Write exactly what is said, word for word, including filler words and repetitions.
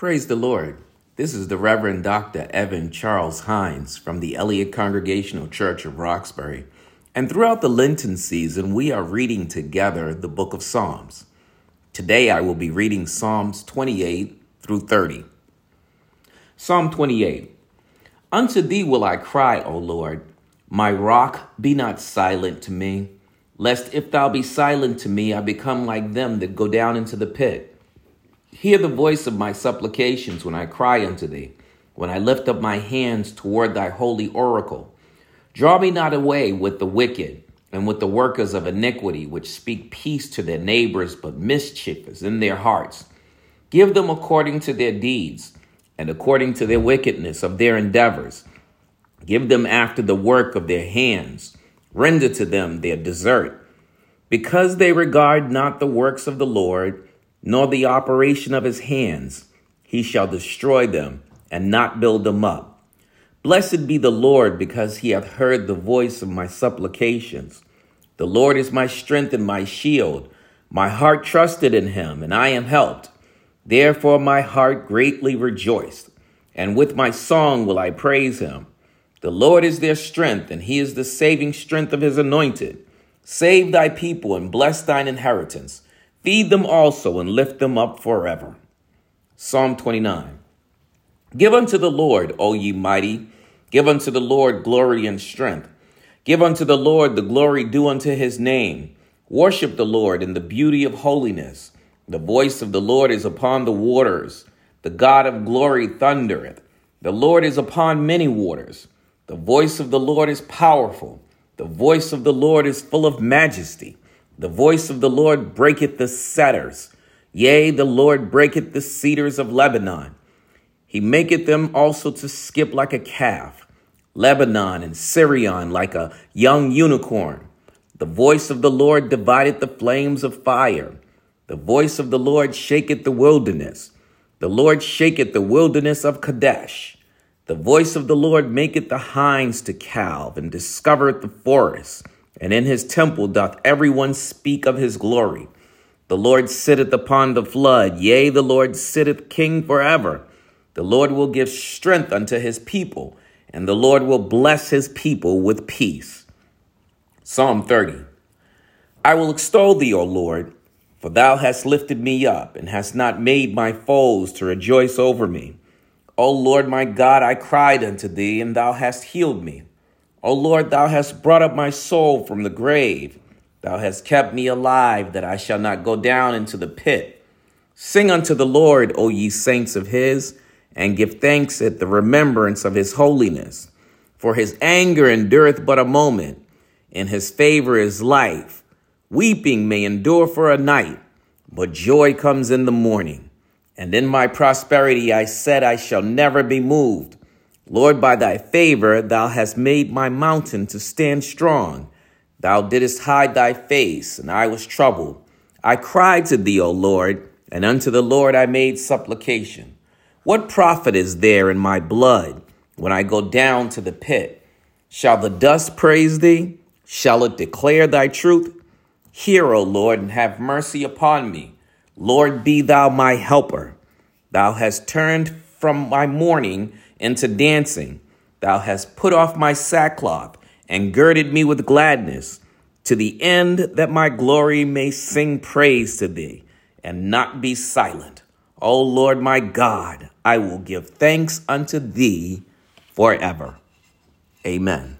Praise the Lord. This is the Reverend Doctor Evan Charles Hines from the Elliott Congregational Church of Roxbury. And throughout the Lenten season, we are reading together the book of Psalms. Today, I will be reading Psalms twenty-eight through thirty. Psalm twenty-eight. Unto thee will I cry, O Lord. My rock, be not silent to me, lest if thou be silent to me, I become like them that go down into the pit. Hear the voice of my supplications when I cry unto thee, when I lift up my hands toward thy holy oracle. Draw me not away with the wicked and with the workers of iniquity, which speak peace to their neighbors, but mischief is in their hearts. Give them according to their deeds and according to their wickedness of their endeavors. Give them after the work of their hands. Render to them their desert. Because they regard not the works of the Lord, nor the operation of his hands, he shall destroy them and not build them up. Blessed be the Lord, because he hath heard the voice of my supplications. The Lord is my strength and my shield. My heart trusted in him, and I am helped. Therefore my heart greatly rejoiced, and with my song will I praise him. The Lord is their strength, and he is the saving strength of his anointed. Save thy people and bless thine inheritance. Feed them also and lift them up forever. Psalm twenty-nine. Give unto the Lord, O ye mighty. Give unto the Lord glory and strength. Give unto the Lord the glory due unto his name. Worship the Lord in the beauty of holiness. The voice of the Lord is upon the waters. The God of glory thundereth. The Lord is upon many waters. The voice of the Lord is powerful. The voice of the Lord is full of majesty. The voice of the Lord breaketh the cedars. Yea, the Lord breaketh the cedars of Lebanon. He maketh them also to skip like a calf, Lebanon and Sirion like a young unicorn. The voice of the Lord divideth the flames of fire. The voice of the Lord shaketh the wilderness. The Lord shaketh the wilderness of Kadesh. The voice of the Lord maketh the hinds to calve and discovereth the forest. And in his temple doth everyone speak of his glory. The Lord sitteth upon the flood. Yea, the Lord sitteth king forever. The Lord will give strength unto his people, and the Lord will bless his people with peace. Psalm thirty. I will extol thee, O Lord, for thou hast lifted me up, and hast not made my foes to rejoice over me. O Lord my God, I cried unto thee, and thou hast healed me. O Lord, thou hast brought up my soul from the grave. Thou hast kept me alive, that I shall not go down into the pit. Sing unto the Lord, O ye saints of his, and give thanks at the remembrance of his holiness. For his anger endureth but a moment, and his favor is life. Weeping may endure for a night, but joy comes in the morning. And in my prosperity I said, I shall never be moved. Lord, by thy favor, thou hast made my mountain to stand strong. Thou didst hide thy face, and I was troubled. I cried to thee, O Lord, and unto the Lord I made supplication. What profit is there in my blood when I go down to the pit? Shall the dust praise thee? Shall it declare thy truth? Hear, O Lord, and have mercy upon me. Lord, be thou my helper. Thou hast turned from my mourning into dancing. Thou hast put off my sackcloth and girded me with gladness, to the end that my glory may sing praise to thee and not be silent. O Lord my God, I will give thanks unto thee forever. Amen.